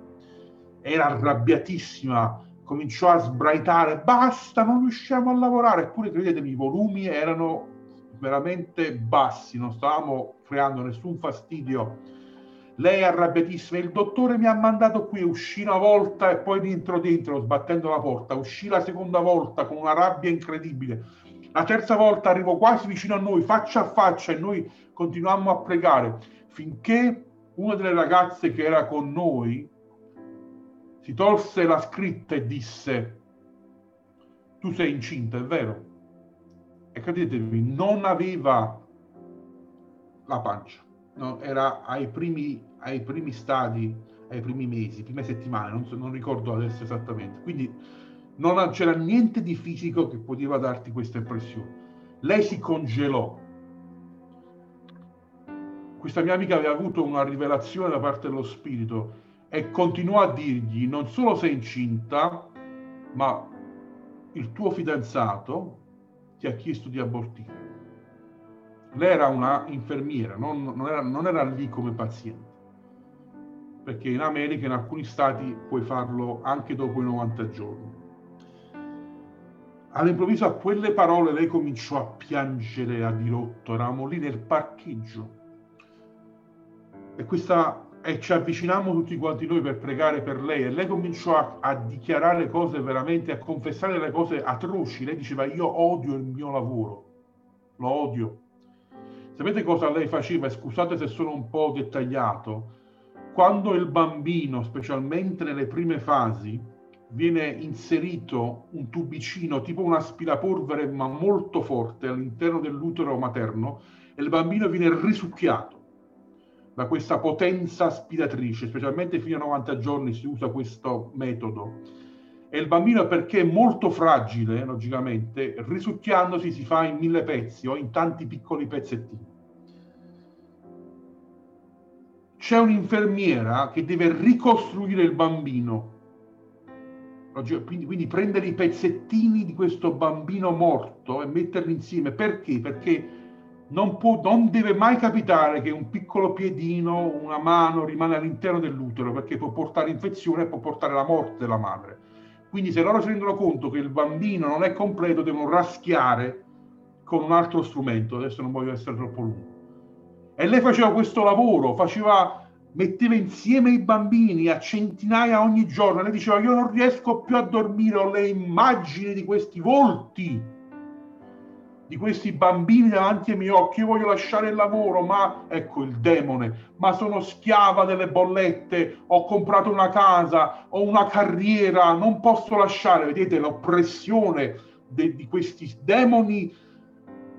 Era arrabbiatissima, cominciò a sbraitare: basta, non riusciamo a lavorare. Eppure, credetemi, i volumi erano veramente bassi, non stavamo creando nessun fastidio. Lei arrabbiatissima: il dottore mi ha mandato qui. Uscì una volta e poi dentro, sbattendo la porta. Uscì la seconda volta con una rabbia incredibile. La terza volta arrivò quasi vicino a noi, faccia a faccia, e noi continuammo a pregare, finché una delle ragazze che era con noi si tolse la scritta e disse: tu sei incinta, è vero? E credetemi, non aveva la pancia, no? Era ai primi stadi, ai primi mesi, prime settimane, non ricordo adesso esattamente. Quindi non c'era niente di fisico che poteva darti questa impressione. Lei si congelò. Questa mia amica aveva avuto una rivelazione da parte dello Spirito e continuò a dirgli: non solo sei incinta, ma il tuo fidanzato ti ha chiesto di abortire. Lei era una infermiera, non era lì come paziente, perché in America, in alcuni stati, puoi farlo anche dopo i 90 giorni. All'improvviso, a quelle parole, lei cominciò a piangere a dirotto. Eravamo lì nel parcheggio e ci avvicinammo tutti quanti noi per pregare per lei, e lei cominciò a dichiarare cose veramente, a confessare le cose atroci. Lei diceva: io odio il mio lavoro, lo odio. Sapete cosa lei faceva? Scusate se sono un po' dettagliato. Quando il bambino, specialmente nelle prime fasi, viene inserito un tubicino, tipo un aspirapolvere, ma molto forte, all'interno dell'utero materno, e il bambino viene risucchiato da questa potenza aspiratrice, specialmente fino a 90 giorni si usa questo metodo, e il bambino, perché è molto fragile, logicamente, risucchiandosi si fa in 1000 pezzi o in tanti piccoli pezzettini. C'è un'infermiera che deve ricostruire il bambino, quindi prendere i pezzettini di questo bambino morto e metterli insieme. Perché? Perché non deve mai capitare che un piccolo piedino, una mano, rimane all'interno dell'utero, perché può portare infezione e può portare la morte della madre. Quindi se loro si rendono conto che il bambino non è completo, devono raschiare con un altro strumento. Adesso non voglio essere troppo lungo. E lei faceva questo lavoro, metteva insieme i bambini a centinaia ogni giorno. Lei diceva: io non riesco più a dormire, ho le immagini di questi volti, di questi bambini davanti ai miei occhi. Io voglio lasciare il lavoro, ma ecco il demone, ma sono schiava delle bollette, ho comprato una casa, ho una carriera, non posso lasciare. Vedete l'oppressione di questi demoni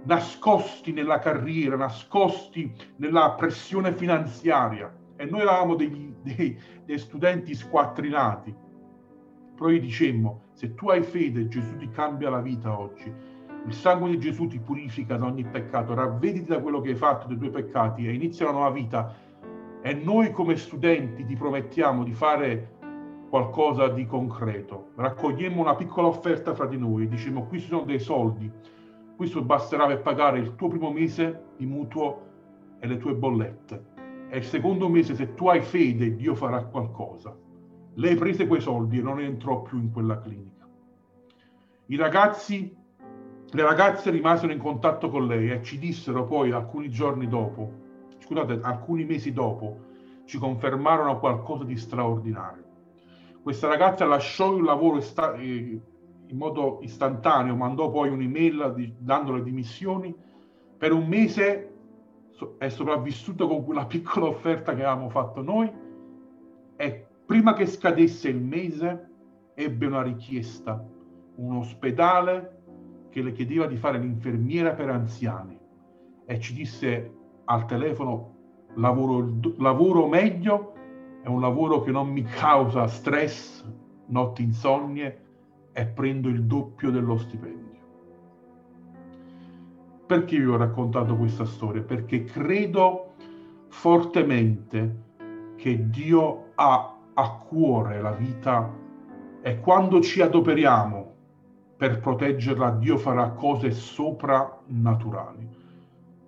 nascosti nella carriera, nascosti nella pressione finanziaria. E noi eravamo dei studenti squattrinati, però gli dicemmo: se tu hai fede, Gesù ti cambia la vita oggi. Il sangue di Gesù ti purifica da ogni peccato, ravvediti da quello che hai fatto, dei tuoi peccati, e inizia una nuova vita. E noi come studenti ti promettiamo di fare qualcosa di concreto. Raccogliemmo una piccola offerta fra di noi, dicemmo: qui ci sono dei soldi, questo basterà per pagare il tuo primo mese di mutuo e le tue bollette, e il secondo mese, se tu hai fede, Dio farà qualcosa. Lei prese quei soldi e non entrò più in quella clinica. Le ragazze rimasero in contatto con lei e ci dissero poi alcuni mesi dopo, ci confermarono qualcosa di straordinario. Questa ragazza lasciò il lavoro in modo istantaneo, mandò poi un'email dando le dimissioni. Per un mese è sopravvissuto con quella piccola offerta che avevamo fatto noi, e prima che scadesse il mese ebbe una richiesta, un ospedale che le chiedeva di fare l'infermiera per anziani, e ci disse al telefono: lavoro meglio, è un lavoro che non mi causa stress, notti insonnie, e prendo il doppio dello stipendio. Perché vi ho raccontato questa storia? Perché credo fortemente che Dio ha a cuore la vita, e quando ci adoperiamo per proteggerla, Dio farà cose soprannaturali.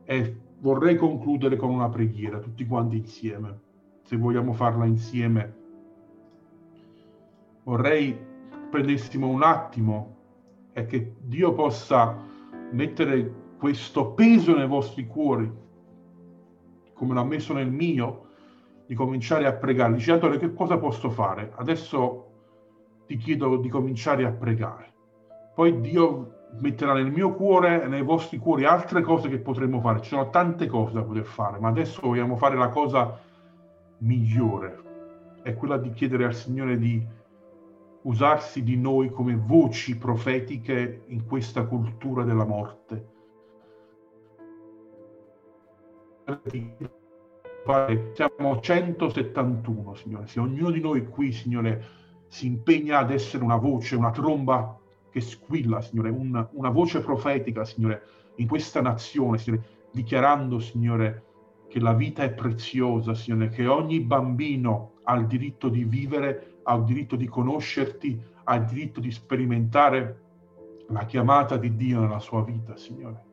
E vorrei concludere con una preghiera, tutti quanti insieme, se vogliamo farla insieme. Vorrei prendessimo un attimo e che Dio possa mettere questo peso nei vostri cuori, come l'ha messo nel mio, di cominciare a pregare. Dice: Adore, che cosa posso fare? Adesso ti chiedo di cominciare a pregare. Poi Dio metterà nel mio cuore e nei vostri cuori altre cose che potremmo fare. Ci sono tante cose da poter fare, ma adesso vogliamo fare la cosa migliore, è quella di chiedere al Signore di usarsi di noi come voci profetiche in questa cultura della morte. Siamo 171, Signore. Se ognuno di noi qui, Signore, si impegna ad essere una voce, una tromba che squilla, Signore, una voce profetica, Signore, in questa nazione, Signore, dichiarando, Signore, che la vita è preziosa, Signore, che ogni bambino ha il diritto di vivere, ha il diritto di conoscerti, ha il diritto di sperimentare la chiamata di Dio nella sua vita, Signore.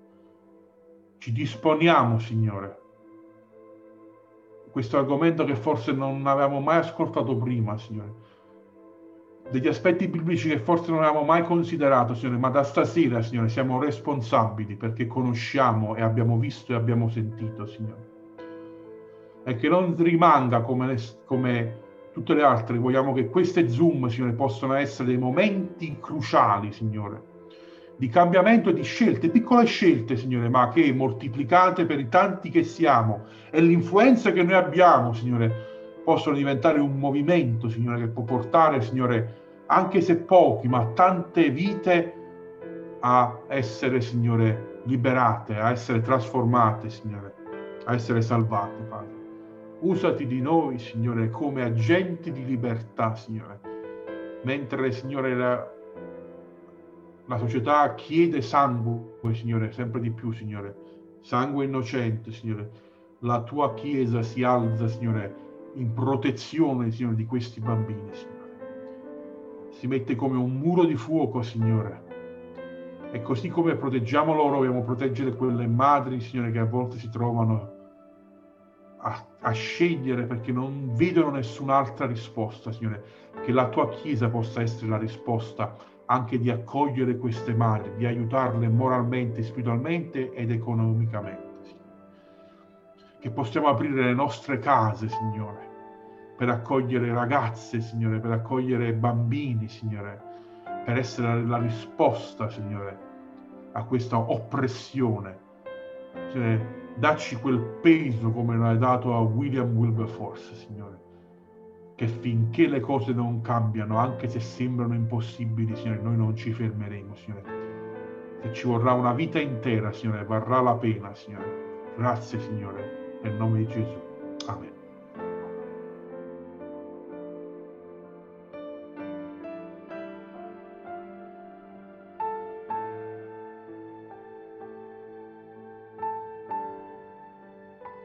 Ci disponiamo, Signore. Questo argomento che forse non avevamo mai ascoltato prima, Signore. Degli aspetti biblici che forse non avevamo mai considerato, Signore, ma da stasera, Signore, siamo responsabili, perché conosciamo e abbiamo visto e abbiamo sentito, Signore. E che non rimanga come tutte le altre. Vogliamo che queste Zoom, Signore, possano essere dei momenti cruciali, Signore, di cambiamento e di scelte, piccole scelte, Signore, ma che moltiplicate per i tanti che siamo, e l'influenza che noi abbiamo, Signore, possono diventare un movimento, Signore, che può portare, Signore, anche se pochi, ma tante vite a essere, Signore, liberate, a essere trasformate, Signore, a essere salvate, Padre. Usati di noi, Signore, come agenti di libertà, Signore, mentre, Signore, la società chiede sangue, Signore, sempre di più, Signore, sangue innocente, Signore. La Tua Chiesa si alza, Signore, in protezione, Signore, di questi bambini, Signore. Si mette come un muro di fuoco, Signore. E così come proteggiamo loro, dobbiamo proteggere quelle madri, Signore, che a volte si trovano a scegliere perché non vedono nessun'altra risposta, Signore. Che la Tua Chiesa possa essere la risposta anche di accogliere queste madri, di aiutarle moralmente, spiritualmente ed economicamente. Che possiamo aprire le nostre case, Signore, per accogliere ragazze, Signore, per accogliere bambini, Signore, per essere la risposta, Signore, a questa oppressione. Cioè, dacci quel peso come l'hai dato a William Wilberforce, Signore, che finché le cose non cambiano, anche se sembrano impossibili, Signore, noi non ci fermeremo, Signore. Se ci vorrà una vita intera, Signore, varrà la pena, Signore. Grazie, Signore, nel nome di Gesù.